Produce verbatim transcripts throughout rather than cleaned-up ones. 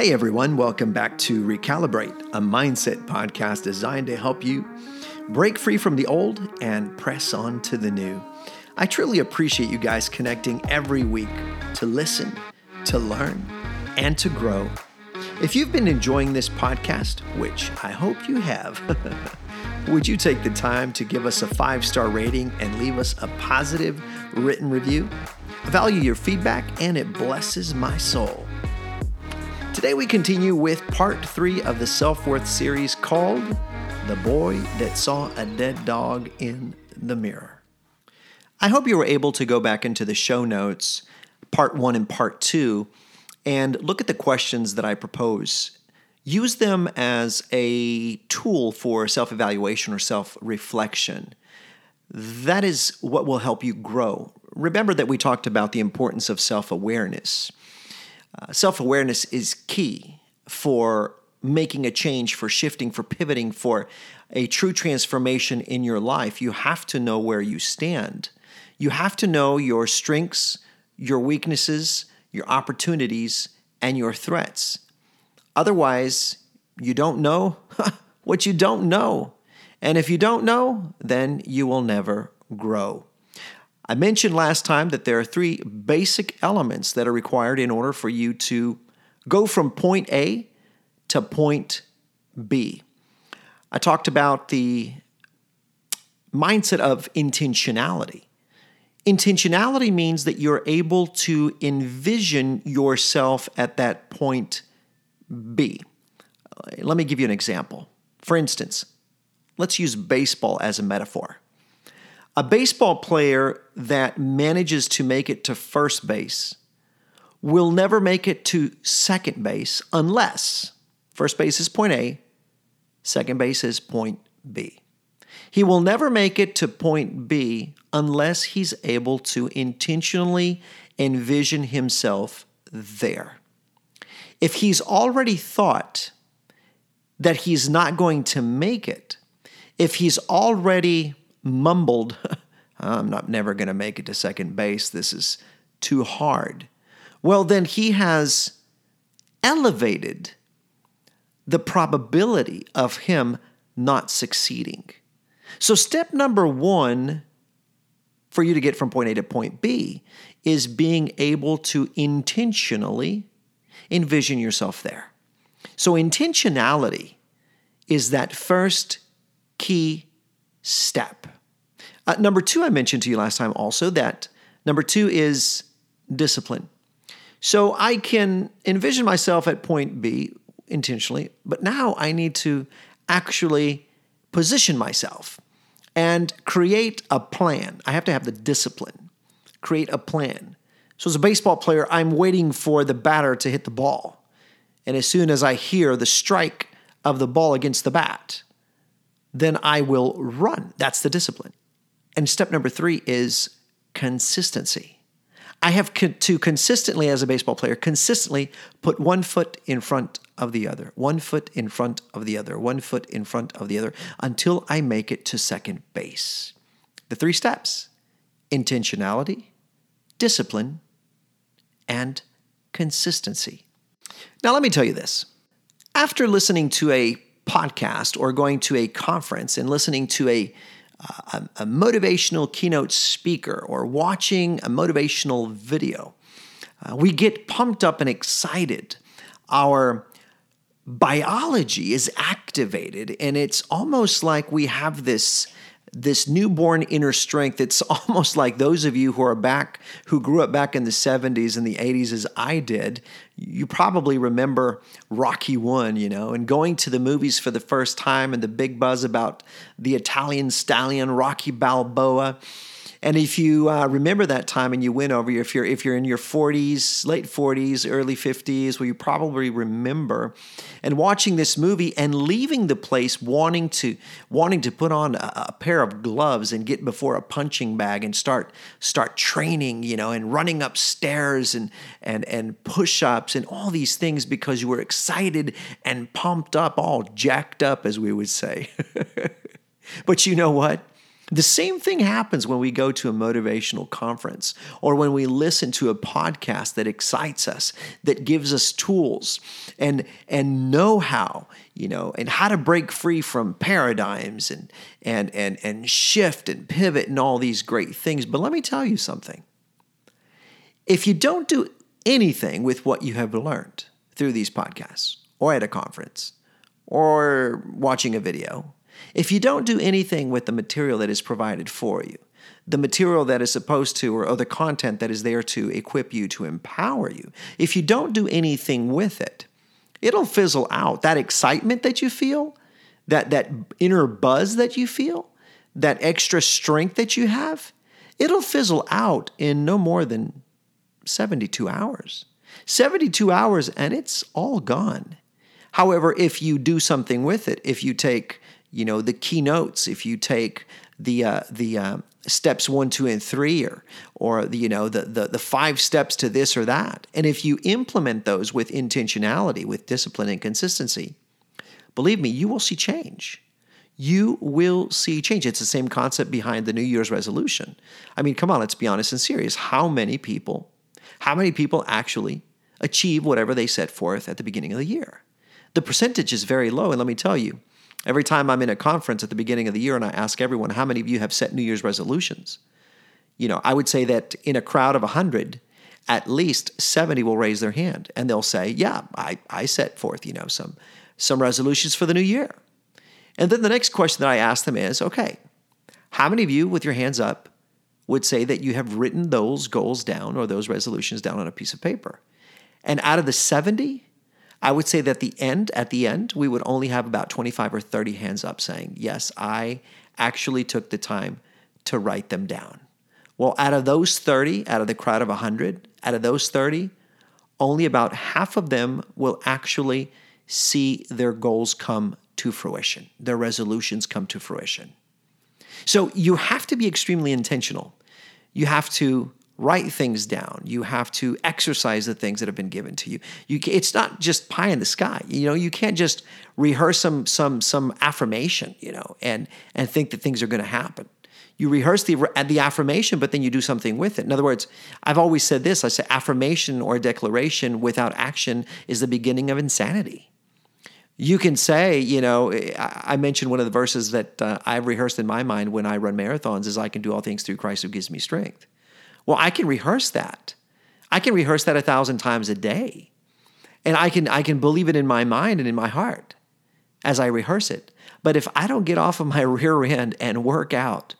Hey everyone, welcome back to Recalibrate, a mindset podcast designed to help you break free from the old and press on to the new. I truly appreciate you guys connecting every week to listen, to learn, and to grow. If you've been enjoying this podcast, which I hope you have, would you take the time to give us a five-star rating and leave us a positive written review? I value your feedback and it blesses my soul. Today we continue with part three of the self-worth series called The Boy That Saw a Dead Dog in the Mirror. I hope you were able to go back into the show notes, part one and part two, and look at the questions that I propose. Use them as a tool for self-evaluation or self-reflection. That is what will help you grow. Remember that we talked about the importance of self-awareness. Uh, self-awareness is key for making a change, for shifting, for pivoting, for a true transformation in your life. You have to know where you stand. You have to know your strengths, your weaknesses, your opportunities, and your threats. Otherwise, you don't know what you don't know. And if you don't know, then you will never grow. I mentioned last time that there are three basic elements that are required in order for you to go from point A to point B. I talked about the mindset of intentionality. Intentionality means that you're able to envision yourself at that point B. Let me give you an example. For instance, let's use baseball as a metaphor. A baseball player that manages to make it to first base will never make it to second base unless first base is point A, second base is point B. He will never make it to point B unless he's able to intentionally envision himself there. If he's already thought that he's not going to make it, if he's already mumbled, I'm not never going to make it to second base. This is too hard. Well, then he has elevated the probability of him not succeeding. So step number one for you to get from point A to point B is being able to intentionally envision yourself there. So intentionality is that first key step. Uh, number two, I mentioned to you last time also that number two is discipline. So I can envision myself at point B intentionally, but now I need to actually position myself and create a plan. I have to have the discipline, create a plan. So as a baseball player, I'm waiting for the batter to hit the ball. And as soon as I hear the strike of the ball against the bat, then I will run. That's the discipline. And step number three is consistency. I have to consistently, as a baseball player, consistently put one foot in front of the other, one foot in front of the other, one foot in front of the other, until I make it to second base. The three steps: intentionality, discipline, and consistency. Now, let me tell you this. After listening to a podcast or going to a conference and listening to a, uh, a motivational keynote speaker or watching a motivational video, uh, we get pumped up and excited. Our biology is activated, and it's almost like we have this, this newborn inner strength. It's almost like those of you who are back, who grew up back in the seventies and the eighties as I did, you probably remember Rocky One, you know, and going to the movies for the first time and the big buzz about the Italian stallion, Rocky Balboa. And if you uh, remember that time and you went over, if you're if you're in your forties, late forties, early fifties, well, you probably remember and watching this movie and leaving the place wanting to wanting to put on a, a pair of gloves and get before a punching bag and start start training, you know, and running upstairs and and and push-ups and all these things because you were excited and pumped up, all jacked up, as we would say. But you know what? The same thing happens when we go to a motivational conference or when we listen to a podcast that excites us, that gives us tools and and know-how, you know, and how to break free from paradigms and and and and shift and pivot and all these great things. But let me tell you something. If you don't do anything with what you have learned through these podcasts or at a conference or watching a video, if you don't do anything with the material that is provided for you, the material that is supposed to or other content that is there to equip you, to empower you, if you don't do anything with it, it'll fizzle out. That excitement that you feel, that, that inner buzz that you feel, that extra strength that you have, it'll fizzle out in no more than seventy-two hours. seventy-two hours and it's all gone. However, if you do something with it, if you take, you know, the keynotes, if you take the uh, the uh, steps one, two, and three, or or the, you know the, the the five steps to this or that, and if you implement those with intentionality, with discipline and consistency, believe me, you will see change. You will see change. It's the same concept behind the New Year's resolution. I mean, come on, let's be honest and serious. How many people, how many people actually achieve whatever they set forth at the beginning of the year? The percentage is very low, and let me tell you, every time I'm in a conference at the beginning of the year and I ask everyone, how many of you have set New Year's resolutions? You know, I would say that in a crowd of one hundred, at least seventy will raise their hand and they'll say, yeah, I, I set forth, you know, some, some resolutions for the new year. And then the next question that I ask them is, okay, how many of you with your hands up would say that you have written those goals down or those resolutions down on a piece of paper? And out of the seventy, I would say that the end, at the end, we would only have about twenty-five or thirty hands up saying, yes, I actually took the time to write them down. Well, out of those thirty, out of the crowd of one hundred, out of those thirty, only about half of them will actually see their goals come to fruition, their resolutions come to fruition. So you have to be extremely intentional. You have to write things down. You have to exercise the things that have been given to you. You it's not just pie in the sky. You know, you can't just rehearse some some some affirmation, you know, and and think that things are going to happen. You rehearse the the affirmation, but then you do something with it. In other words, I've always said this. I say affirmation or declaration without action is the beginning of insanity. You can say, you know, I mentioned one of the verses that uh, I've rehearsed in my mind when I run marathons is I can do all things through Christ who gives me strength. Well, I can rehearse that. I can rehearse that a thousand times a day. And I can I can believe it in my mind and in my heart as I rehearse it. But if I don't get off of my rear end and work out,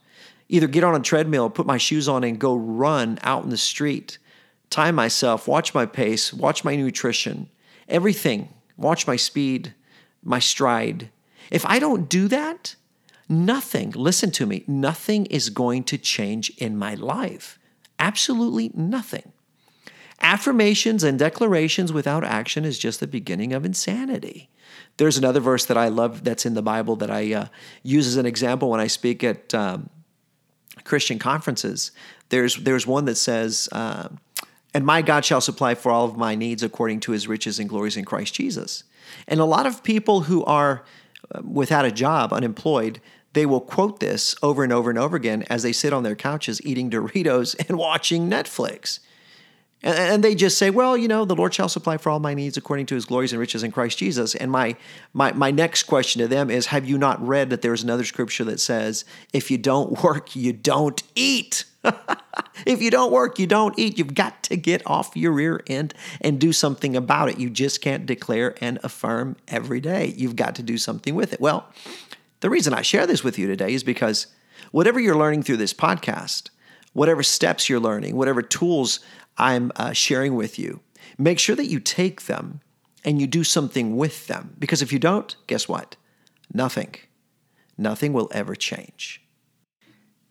either get on a treadmill, put my shoes on and go run out in the street, time myself, watch my pace, watch my nutrition, everything, watch my speed, my stride. If I don't do that, nothing, listen to me, nothing is going to change in my life. Absolutely nothing. Affirmations and declarations without action is just the beginning of insanity. There's another verse that I love that's in the Bible that I uh, use as an example when I speak at um, Christian conferences. There's there's one that says, uh, and my God shall supply for all of my needs according to his riches and glories in Christ Jesus. And a lot of people who are without a job, unemployed, they will quote this over and over and over again as they sit on their couches eating Doritos and watching Netflix. And they just say, well, you know, the Lord shall supply for all my needs according to his glories and riches in Christ Jesus. And my my my next question to them is, have you not read that there's another scripture that says, if you don't work, you don't eat? If you don't work, you don't eat. You've got to get off your rear end and do something about it. You just can't declare and affirm every day. You've got to do something with it. Well, the reason I share this with you today is because whatever you're learning through this podcast, whatever steps you're learning, whatever tools I'm uh, sharing with you, make sure that you take them and you do something with them. Because if you don't, guess what? Nothing. Nothing will ever change.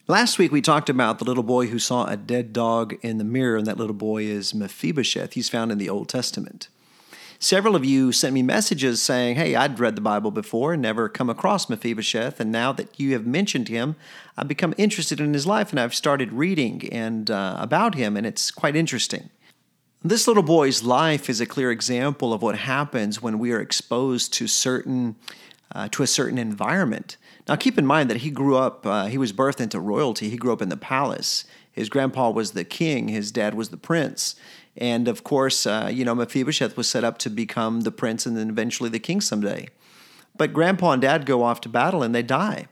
Last week, we talked about the little boy who saw a dead dog in the mirror, and that little boy is Mephibosheth. He's found in the Old Testament. Several of you sent me messages saying, hey, I'd read the Bible before and never come across Mephibosheth, and now that you have mentioned him, I've become interested in his life, and I've started reading and uh, about him, and it's quite interesting. This little boy's life is a clear example of what happens when we are exposed to certain, uh, to a certain environment. Now, keep in mind that he grew up, uh, he was birthed into royalty. He grew up in the palace. His grandpa was the king. His dad was the prince. And, of course, uh, you know, Mephibosheth was set up to become the prince and then eventually the king someday. But grandpa and dad go off to battle and they die.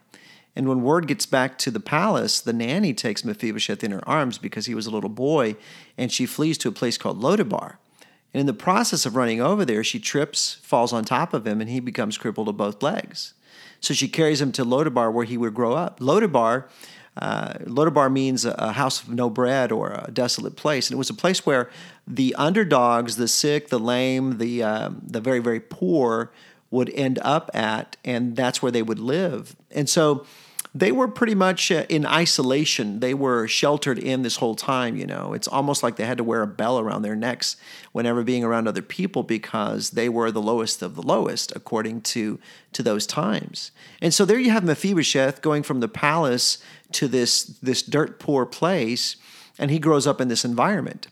And when word gets back to the palace, the nanny takes Mephibosheth in her arms because he was a little boy, and she flees to a place called Lodabar. And in the process of running over there, she trips, falls on top of him, and he becomes crippled of both legs. So she carries him to Lodabar where he would grow up. Lodabar, uh, Lodabar means a house of no bread or a desolate place. And it was a place where the underdogs, the sick, the lame, the um, the very, very poor would end up at, and that's where they would live. And so they were pretty much in isolation. They were sheltered in this whole time, you know. It's almost like they had to wear a bell around their necks whenever being around other people because they were the lowest of the lowest, according to, to those times. And so there you have Mephibosheth going from the palace to this, this dirt-poor place, and he grows up in this environment.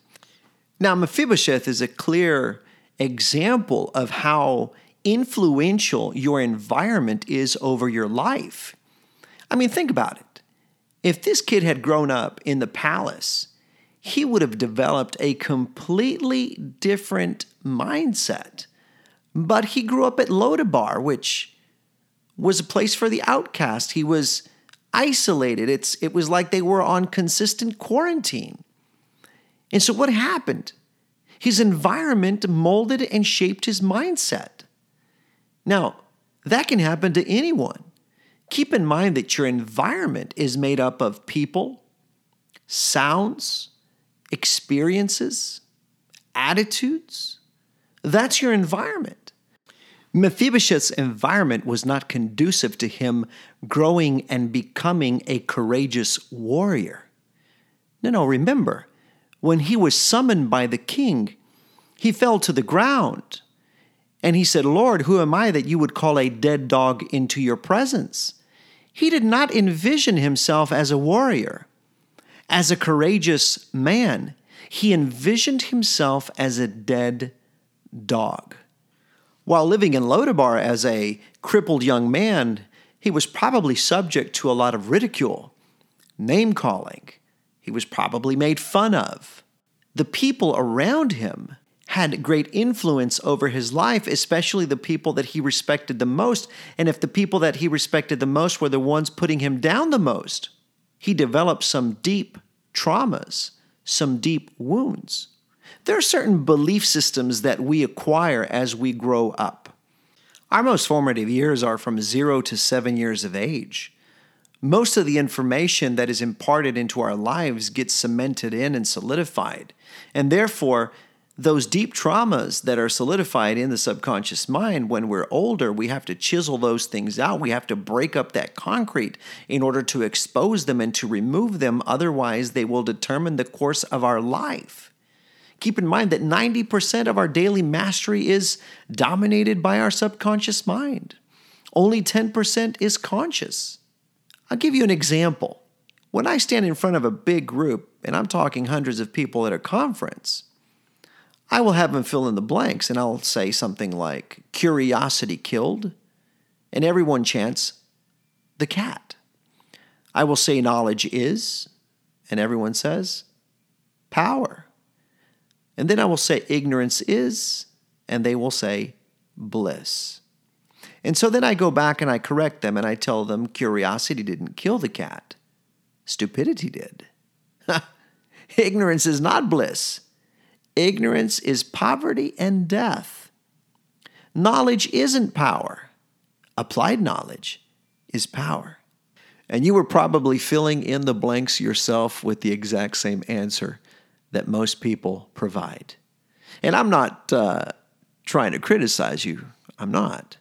Now, Mephibosheth is a clear example of how influential your environment is over your life. I mean, think about it. If this kid had grown up in the palace, he would have developed a completely different mindset. But he grew up at Lodabar, which was a place for the outcast. He was isolated. It's, it was like they were on consistent quarantine. And so what happened? His environment molded and shaped his mindset. Now, that can happen to anyone. Keep in mind that your environment is made up of people, sounds, experiences, attitudes. That's your environment. Mephibosheth's environment was not conducive to him growing and becoming a courageous warrior. No, no, remember, when he was summoned by the king, he fell to the ground. And he said, "Lord, who am I that you would call a dead dog into your presence?" He did not envision himself as a warrior, as a courageous man. He envisioned himself as a dead dog. While living in Lodabar as a crippled young man, he was probably subject to a lot of ridicule, name-calling. He was probably made fun of. The people around him had great influence over his life, especially the people that he respected the most. And if the people that he respected the most were the ones putting him down the most, he developed some deep traumas, some deep wounds. There are certain belief systems that we acquire as we grow up. Our most formative years are from zero to seven years of age. Most of the information that is imparted into our lives gets cemented in and solidified, and therefore, those deep traumas that are solidified in the subconscious mind, when we're older, we have to chisel those things out. We have to break up that concrete in order to expose them and to remove them. Otherwise, they will determine the course of our life. Keep in mind that ninety percent of our daily mastery is dominated by our subconscious mind. Only ten percent is conscious. I'll give you an example. When I stand in front of a big group, and I'm talking hundreds of people at a conference, I will have them fill in the blanks, and I'll say something like, "Curiosity killed," and everyone chants, "The cat." I will say, "Knowledge is," and everyone says, "Power." And then I will say, "Ignorance is," and they will say, "Bliss." And so then I go back and I correct them, and I tell them, "Curiosity didn't kill the cat. Stupidity did." "Ignorance is not bliss. Ignorance is poverty and death. Knowledge isn't power. Applied knowledge is power." And you were probably filling in the blanks yourself with the exact same answer that most people provide. And I'm not uh, trying to criticize you. I'm not.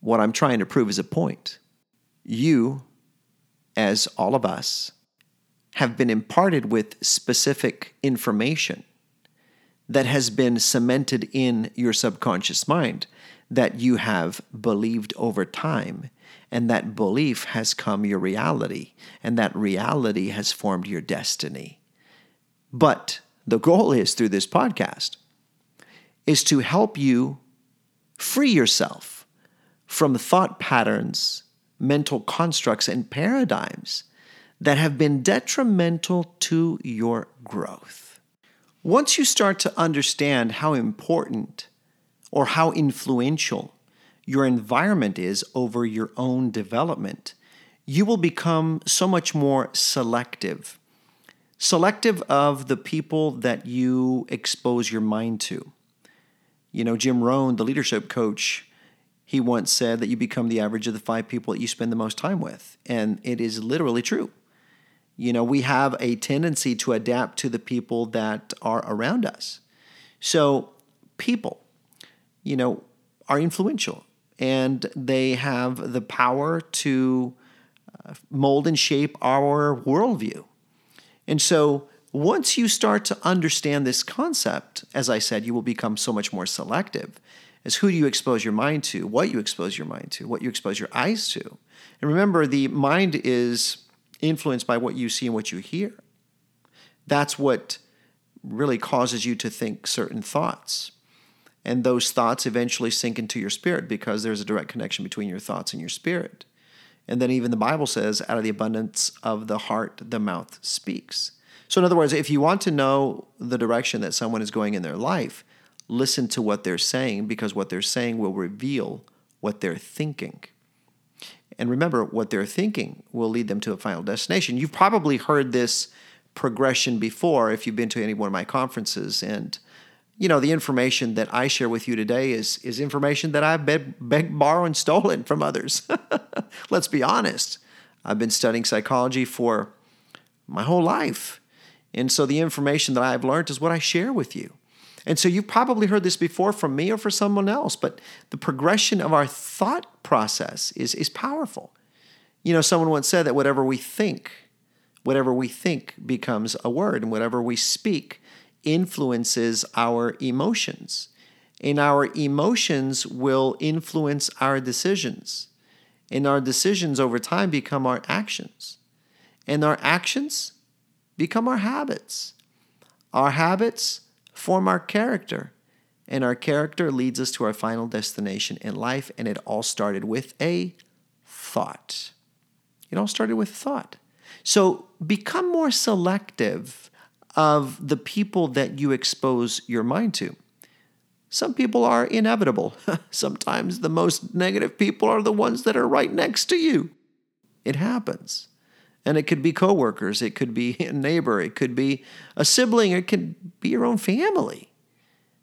What I'm trying to prove is a point. You, as all of us, have been imparted with specific information that has been cemented in your subconscious mind that you have believed over time, and that belief has come your reality, and that reality has formed your destiny. But the goal is, through this podcast, is to help you free yourself from thought patterns, mental constructs and paradigms that have been detrimental to your growth. Once you start to understand how important or how influential your environment is over your own development, you will become so much more selective. Selective of the people that you expose your mind to. You know, Jim Rohn, the leadership coach, he once said that you become the average of the five people that you spend the most time with. And it is literally true. You know, we have a tendency to adapt to the people that are around us. So people, you know, are influential, and they have the power to mold and shape our worldview. And so once you start to understand this concept, as I said, you will become so much more selective as who do you expose your mind to, what you expose your mind to, what you expose your eyes to. And remember, the mind is influenced by what you see and what you hear. That's what really causes you to think certain thoughts. And those thoughts eventually sink into your spirit because there's a direct connection between your thoughts and your spirit. And then even the Bible says, out of the abundance of the heart, the mouth speaks. So in other words, if you want to know the direction that someone is going in their life, listen to what they're saying, because what they're saying will reveal what they're thinking. And remember, what they're thinking will lead them to a final destination. You've probably heard this progression before if you've been to any one of my conferences, and you know, the information that I share with you today is is information that I've been begged, borrowed, and stolen from others. Let's be honest. I've been studying psychology for my whole life. And so the information that I've learned is what I share with you. And so you've probably heard this before from me or from someone else, but the progression of our thought process is, is powerful. You know, someone once said that whatever we think, whatever we think becomes a word, and whatever we speak influences our emotions, and our emotions will influence our decisions, and our decisions over time become our actions, and our actions become our habits. Our habits form our character, and our character leads us to our final destination in life, and it all started with a thought. It all started with thought. So become more selective of the people that you expose your mind to. Some people are inevitable. Sometimes the most negative people are the ones that are right next to you. It happens. And it could be coworkers, it could be a neighbor, it could be a sibling, it could be your own family.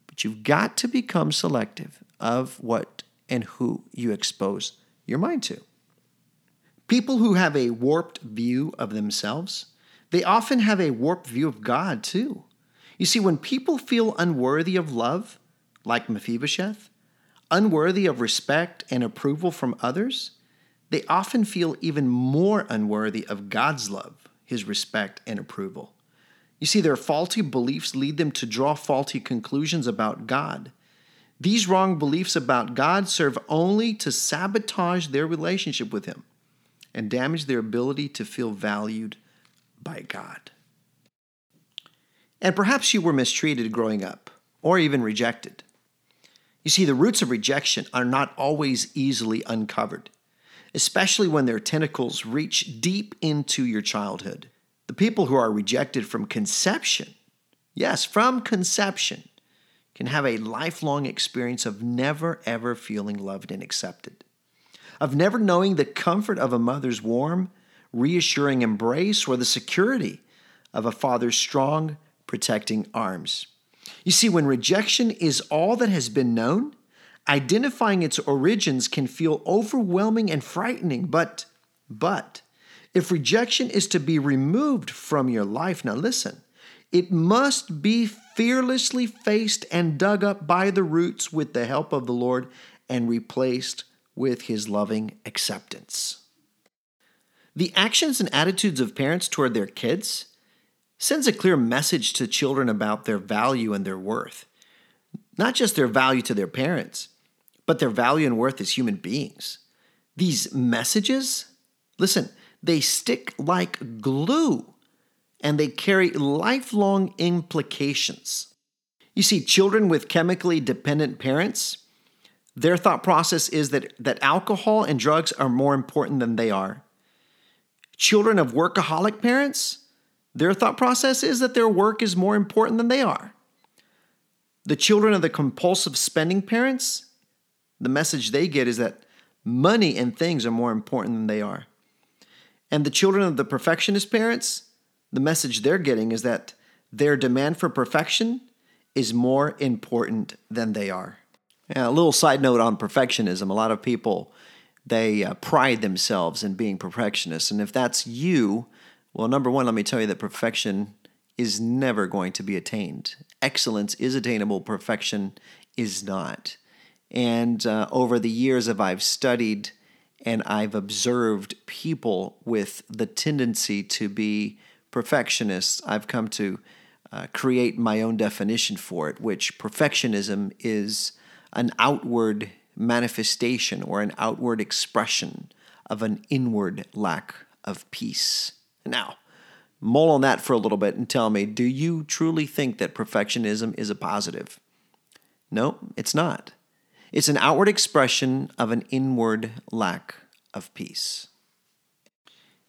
But you've got to become selective of what and who you expose your mind to. People who have a warped view of themselves, they often have a warped view of God, too. You see, when people feel unworthy of love, like Mephibosheth, unworthy of respect and approval from others, they often feel even more unworthy of God's love, his respect, and approval. You see, their faulty beliefs lead them to draw faulty conclusions about God. These wrong beliefs about God serve only to sabotage their relationship with him and damage their ability to feel valued by God. And perhaps you were mistreated growing up, or even rejected. You see, the roots of rejection are not always easily uncovered, especially when their tentacles reach deep into your childhood. The people who are rejected from conception, yes, from conception, can have a lifelong experience of never ever feeling loved and accepted, of never knowing the comfort of a mother's warm, reassuring embrace, or the security of a father's strong, protecting arms. You see, when rejection is all that has been known, identifying its origins can feel overwhelming and frightening, but, but, if rejection is to be removed from your life, now listen, it must be fearlessly faced and dug up by the roots with the help of the Lord and replaced with his loving acceptance. The actions and attitudes of parents toward their kids sends a clear message to children about their value and their worth. Not just their value to their parents, but their value and worth as human beings. These messages, listen, they stick like glue, and they carry lifelong implications. You see, children with chemically dependent parents, Their thought process is that, that alcohol and drugs are more important than they are. Children of workaholic parents, their thought process is that their work is more important than they are. The children of the compulsive spending parents, the message they get is that money and things are more important than they are. And the children of the perfectionist parents, the message they're getting is that their demand for perfection is more important than they are. Now, a little side note on perfectionism. A lot of people, they uh, pride themselves in being perfectionists. And if that's you, well, number one, let me tell you that perfection is never going to be attained. Excellence is attainable. Perfection is not. And uh, over the years, as I've studied and I've observed people with the tendency to be perfectionists, I've come to uh, create my own definition for it, which perfectionism is an outward manifestation or an outward expression of an inward lack of peace. Now, mull on that for a little bit and tell me, do you truly think that perfectionism is a positive? No, it's not. It's an outward expression of an inward lack of peace.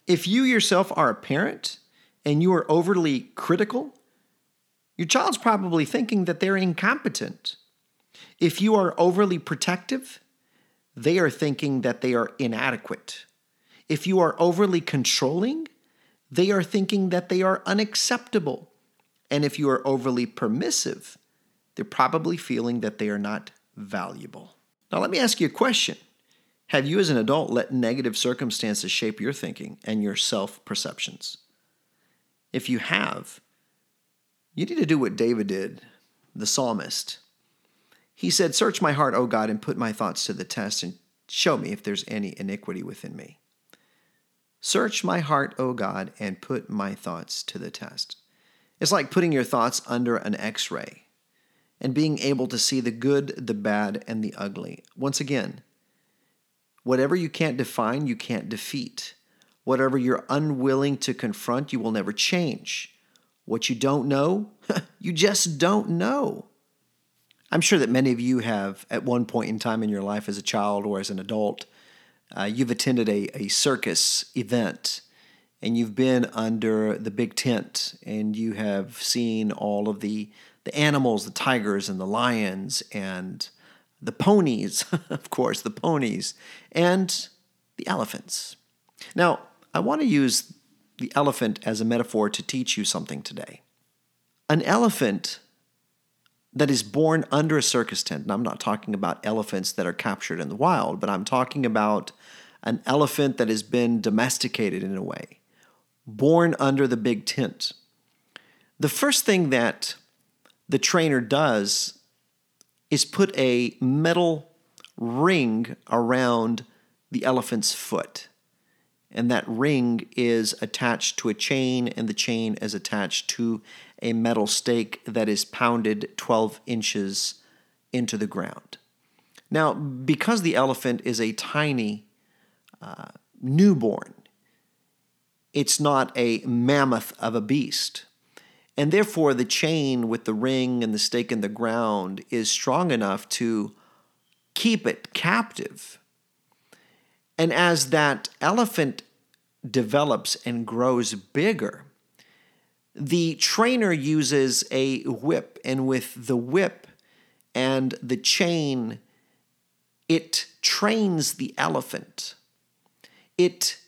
If you yourself are a parent and you are overly critical, your child's probably thinking that they're incompetent. If you are overly protective, they are thinking that they are inadequate. If you are overly controlling, they are thinking that they are unacceptable. And if you are overly permissive, they're probably feeling that they are not valuable. Now, let me ask you a question. Have you as an adult let negative circumstances shape your thinking and your self-perceptions? If you have, you need to do what David did, the psalmist. He said, "Search my heart, O God, and put my thoughts to the test, and show me if there's any iniquity within me. Search my heart, O God, and put my thoughts to the test." It's like putting your thoughts under an X-ray and being able to see the good, the bad, and the ugly. Once again, whatever you can't define, you can't defeat. Whatever you're unwilling to confront, you will never change. What you don't know, you just don't know. I'm sure that many of you have, at one point in time in your life as a child or as an adult, uh, you've attended a, a circus event, and you've been under the big tent, and you have seen all of the The animals, the tigers and the lions and the ponies, of course, the ponies, and the elephants. Now, I want to use the elephant as a metaphor to teach you something today. An elephant that is born under a circus tent, and I'm not talking about elephants that are captured in the wild, but I'm talking about an elephant that has been domesticated in a way, born under the big tent. The first thing that the trainer does is put a metal ring around the elephant's foot. And that ring is attached to a chain, and the chain is attached to a metal stake that is pounded twelve inches into the ground. Now, because the elephant is a tiny uh, newborn, it's not a mammoth of a beast. And therefore, the chain with the ring and the stake in the ground is strong enough to keep it captive. And as that elephant develops and grows bigger, the trainer uses a whip, and with the whip and the chain, it trains the elephant. It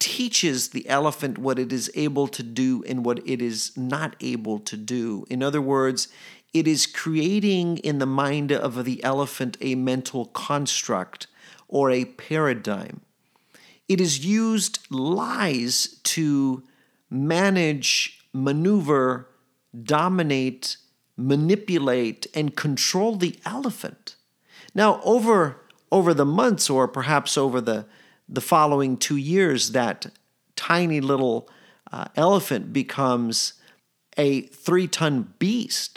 teaches the elephant what it is able to do and what it is not able to do. In other words, it is creating in the mind of the elephant a mental construct or a paradigm. It is used lies to manage, maneuver, dominate, manipulate, and control the elephant. Now, over, over the months, or perhaps over the The following two years, that tiny little uh, elephant becomes a three-ton beast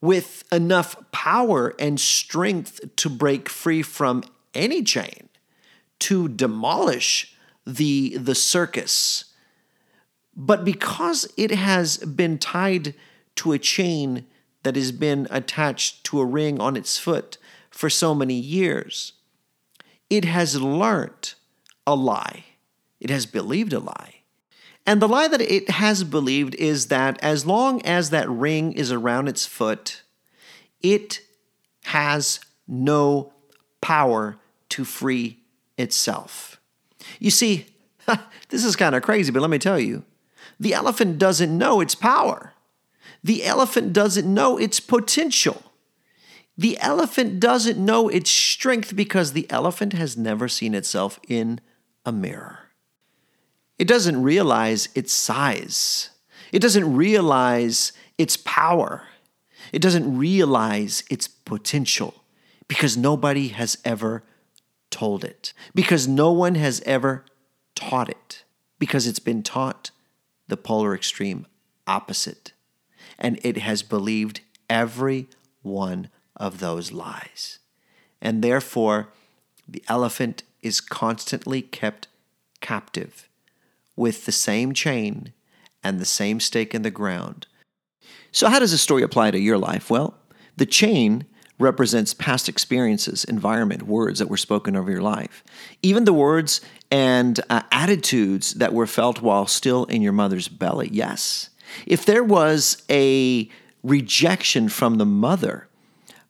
with enough power and strength to break free from any chain, to demolish the, the circus. But because it has been tied to a chain that has been attached to a ring on its foot for so many years, it has learned a lie. It has believed a lie. And the lie that it has believed is that as long as that ring is around its foot, it has no power to free itself. You see, this is kind of crazy, but let me tell you, the elephant doesn't know its power. The elephant doesn't know its potential. The elephant doesn't know its strength because the elephant has never seen itself in a mirror. It doesn't realize its size. It doesn't realize its power. It doesn't realize its potential because nobody has ever told it, because no one has ever taught it, because it's been taught the polar extreme opposite, and it has believed every one of those lies. And therefore, the elephant is constantly kept captive with the same chain and the same stake in the ground. So how does this story apply to your life? Well, the chain represents past experiences, environment, words that were spoken over your life. Even the words and uh, attitudes that were felt while still in your mother's belly, yes. If there was a rejection from the mother,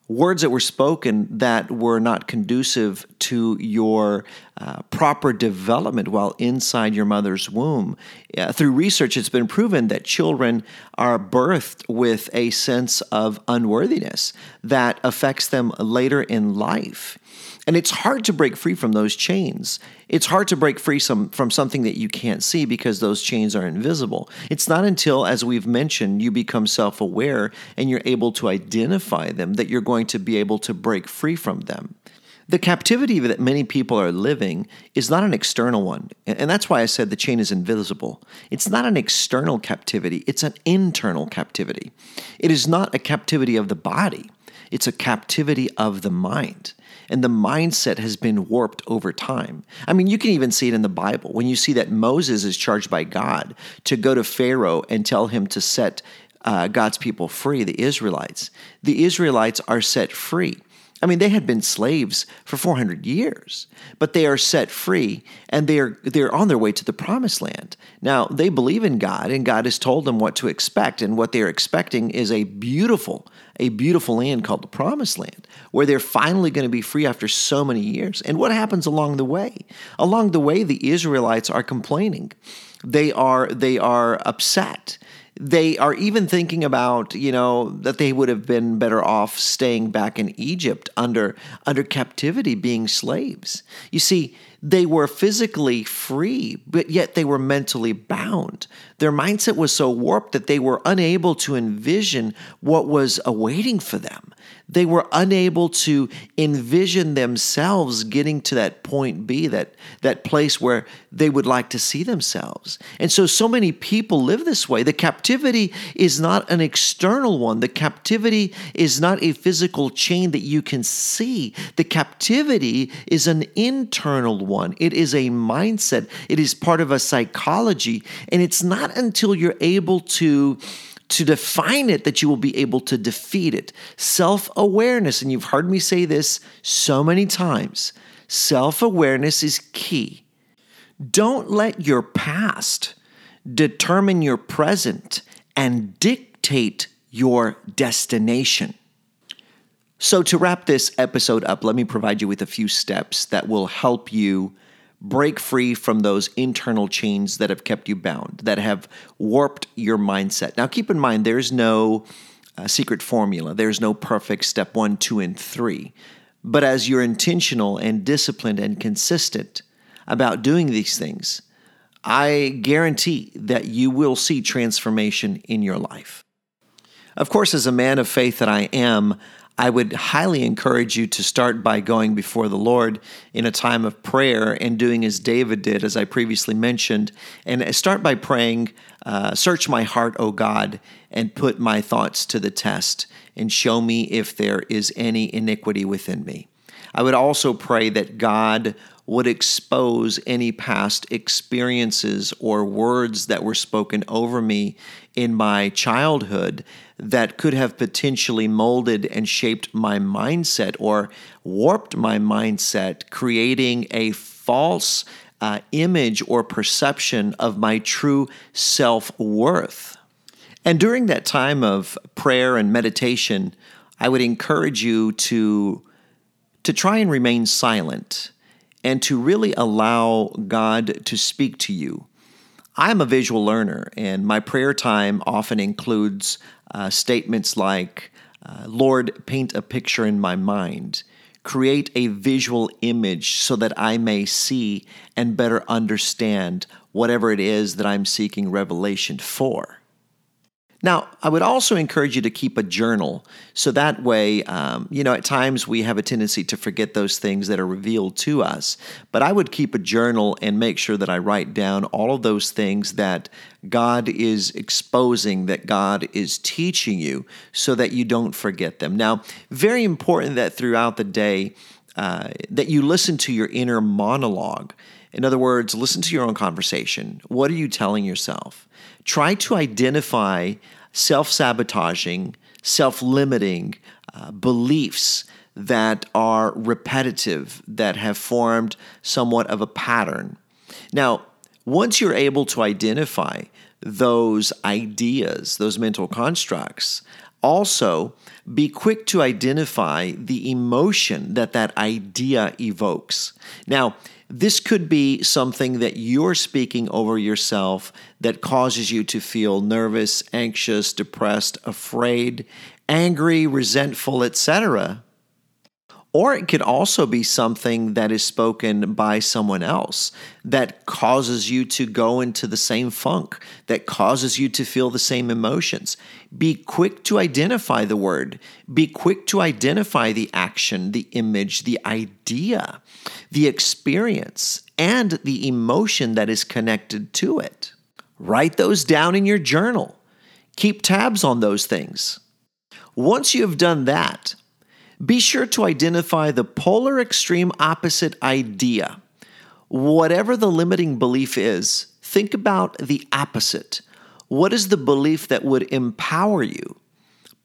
words that were spoken that were not conducive to your uh, proper development while inside your mother's womb. Uh, through research, it's been proven that children are birthed with a sense of unworthiness that affects them later in life. And it's hard to break free from those chains. It's hard to break free some, from something that you can't see because those chains are invisible. It's not until, as we've mentioned, you become self-aware and you're able to identify them that you're going to be able to break free from them. The captivity that many people are living is not an external one. And that's why I said the chain is invisible. It's not an external captivity. It's an internal captivity. It is not a captivity of the body. It's a captivity of the mind. And the mindset has been warped over time. I mean, you can even see it in the Bible. When you see that Moses is charged by God to go to Pharaoh and tell him to set uh, God's people free, the Israelites. The Israelites are set free. I mean, they had been slaves for four hundred years, but they are set free and they are they're on their way to the promised land. Now, they believe in God and God has told them what to expect, and what they're expecting is a beautiful, a beautiful land called the promised land, where they're finally going to be free after so many years. And what happens along the way? Along the way, the Israelites are complaining. They are they are upset. They are even thinking about, you know, that they would have been better off staying back in Egypt under under captivity, being slaves. You see, they were physically free, but yet they were mentally bound. Their mindset was so warped that they were unable to envision what was awaiting for them. They were unable to envision themselves getting to that point B, that, that place where they would like to see themselves. And so, so many people live this way. The captivity is not an external one. The captivity is not a physical chain that you can see. The captivity is an internal one. One. It is a mindset. It is part of a psychology. And it's not until you're able to, to define it that you will be able to defeat it. Self-awareness, and you've heard me say this so many times, self-awareness is key. Don't let your past determine your present and dictate your destination. So to wrap this episode up, let me provide you with a few steps that will help you break free from those internal chains that have kept you bound, that have warped your mindset. Now, keep in mind, there's no uh, secret formula. There's no perfect step one, two, and three. But as you're intentional and disciplined and consistent about doing these things, I guarantee that you will see transformation in your life. Of course, as a man of faith that I am, I would highly encourage you to start by going before the Lord in a time of prayer and doing as David did, as I previously mentioned, and start by praying, uh, search my heart, O God, and put my thoughts to the test, and show me if there is any iniquity within me. I would also pray that God would expose any past experiences or words that were spoken over me in my childhood that could have potentially molded and shaped my mindset or warped my mindset, creating a false uh, image or perception of my true self-worth. And during that time of prayer and meditation, I would encourage you to, to try and remain silent and to really allow God to speak to you. I'm a visual learner, and my prayer time often includes uh, statements like, uh, Lord, paint a picture in my mind. Create a visual image so that I may see and better understand whatever it is that I'm seeking revelation for. Now, I would also encourage you to keep a journal. So that way, um, you know, at times we have a tendency to forget those things that are revealed to us. But I would keep a journal and make sure that I write down all of those things that God is exposing, that God is teaching you, so that you don't forget them. Now, very important that throughout the day, uh, that you listen to your inner monologue. In other words, listen to your own conversation. What are you telling yourself? Try to identify self-sabotaging, self-limiting uh, beliefs that are repetitive, that have formed somewhat of a pattern. Now, once you're able to identify those ideas, those mental constructs, also be quick to identify the emotion that that idea evokes. Now, this could be something that you're speaking over yourself that causes you to feel nervous, anxious, depressed, afraid, angry, resentful, et cetera. Or it could also be something that is spoken by someone else that causes you to go into the same funk, that causes you to feel the same emotions. Be quick to identify the word. Be quick to identify the action, the image, the idea, the experience, and the emotion that is connected to it. Write those down in your journal. Keep tabs on those things. Once you have done that, be sure to identify the polar extreme opposite idea. Whatever the limiting belief is, think about the opposite. What is the belief that would empower you,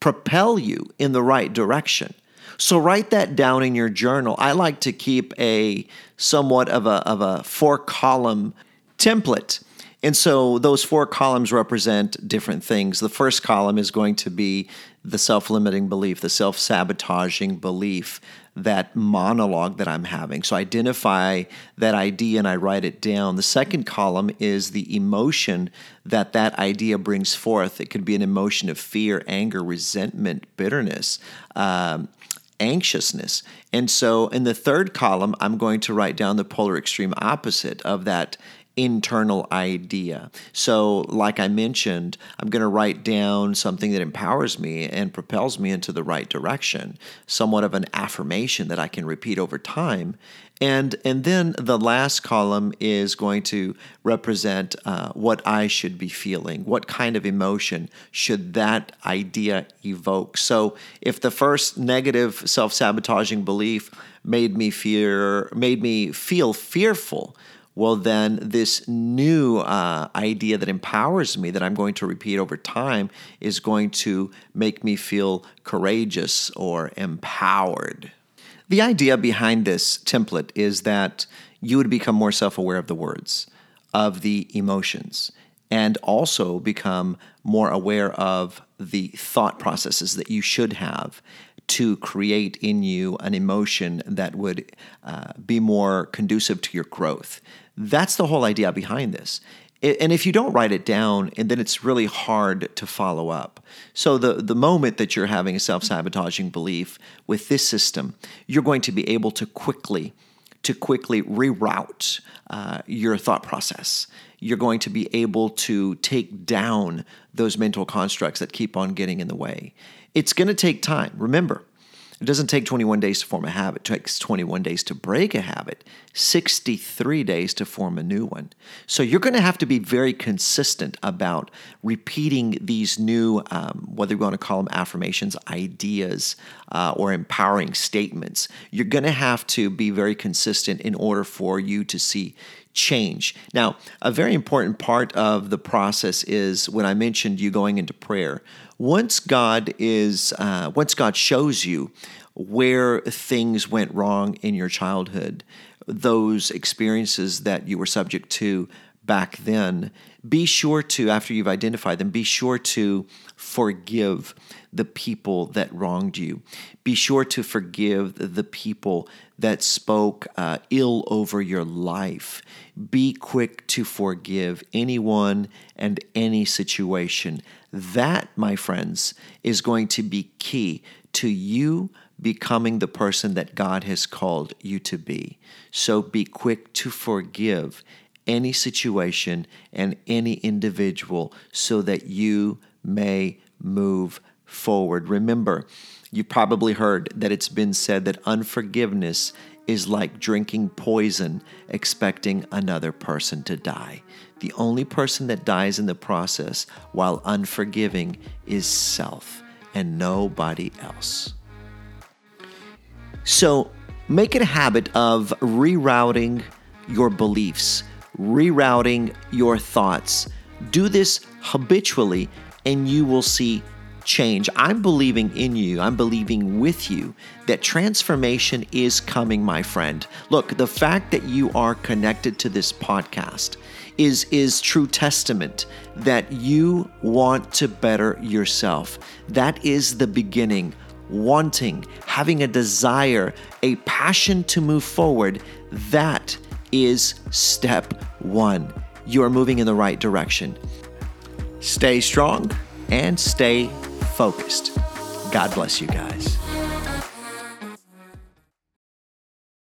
propel you in the right direction? So write that down in your journal. I like to keep a somewhat of a, of a four-column template. And so those four columns represent different things. The first column is going to be the self-limiting belief, the self-sabotaging belief, that monologue that I'm having. So I identify that idea and I write it down. The second column is the emotion that that idea brings forth. It could be an emotion of fear, anger, resentment, bitterness, um, anxiousness. And so in the third column, I'm going to write down the polar extreme opposite of that internal idea. So, like I mentioned, I'm going to write down something that empowers me and propels me into the right direction, somewhat of an affirmation that I can repeat over time. And and then the last column is going to represent uh, what I should be feeling. What kind of emotion should that idea evoke? So if the first negative self-sabotaging belief made me fear, made me feel fearful, well, then this new uh, idea that empowers me that I'm going to repeat over time is going to make me feel courageous or empowered. The idea behind this template is that you would become more self-aware of the words, of the emotions, and also become more aware of the thought processes that you should have to create in you an emotion that would uh, be more conducive to your growth. That's the whole idea behind this. And if you don't write it down, and then it's really hard to follow up. So the, the moment that you're having a self-sabotaging belief with this system, you're going to be able to quickly, to quickly reroute uh, your thought process. You're going to be able to take down those mental constructs that keep on getting in the way. It's going to take time. Remember, It doesn't take twenty-one days to form a habit. It takes twenty-one days to break a habit, sixty-three days to form a new one. So you're going to have to be very consistent about repeating these new, um, whether you want to call them affirmations, ideas, uh, or empowering statements. You're going to have to be very consistent in order for you to see change. Now, a very important part of the process is when I mentioned you going into prayer. Once God is, uh, once God shows you where things went wrong in your childhood, those experiences that you were subject to back then, be sure to, after you've identified them, be sure to forgive the people that wronged you. Be sure to forgive the people that spoke uh, ill over your life. Be quick to forgive anyone and any situation. That, my friends, is going to be key to you becoming the person that God has called you to be. So be quick to forgive any situation and any individual so that you may move forward. Remember, you probably heard that it's been said that unforgiveness is like drinking poison, expecting another person to die. The only person that dies in the process while unforgiving is self and nobody else. So make it a habit of rerouting your beliefs, rerouting your thoughts. Do this habitually and you will see change. I'm believing in you. I'm believing with you that transformation is coming, my friend. Look, the fact that you are connected to this podcast is, is true testament that you want to better yourself. That is the beginning. Wanting, having a desire, a passion to move forward, that is step one. You are moving in the right direction. Stay strong and stay focused. God bless you guys.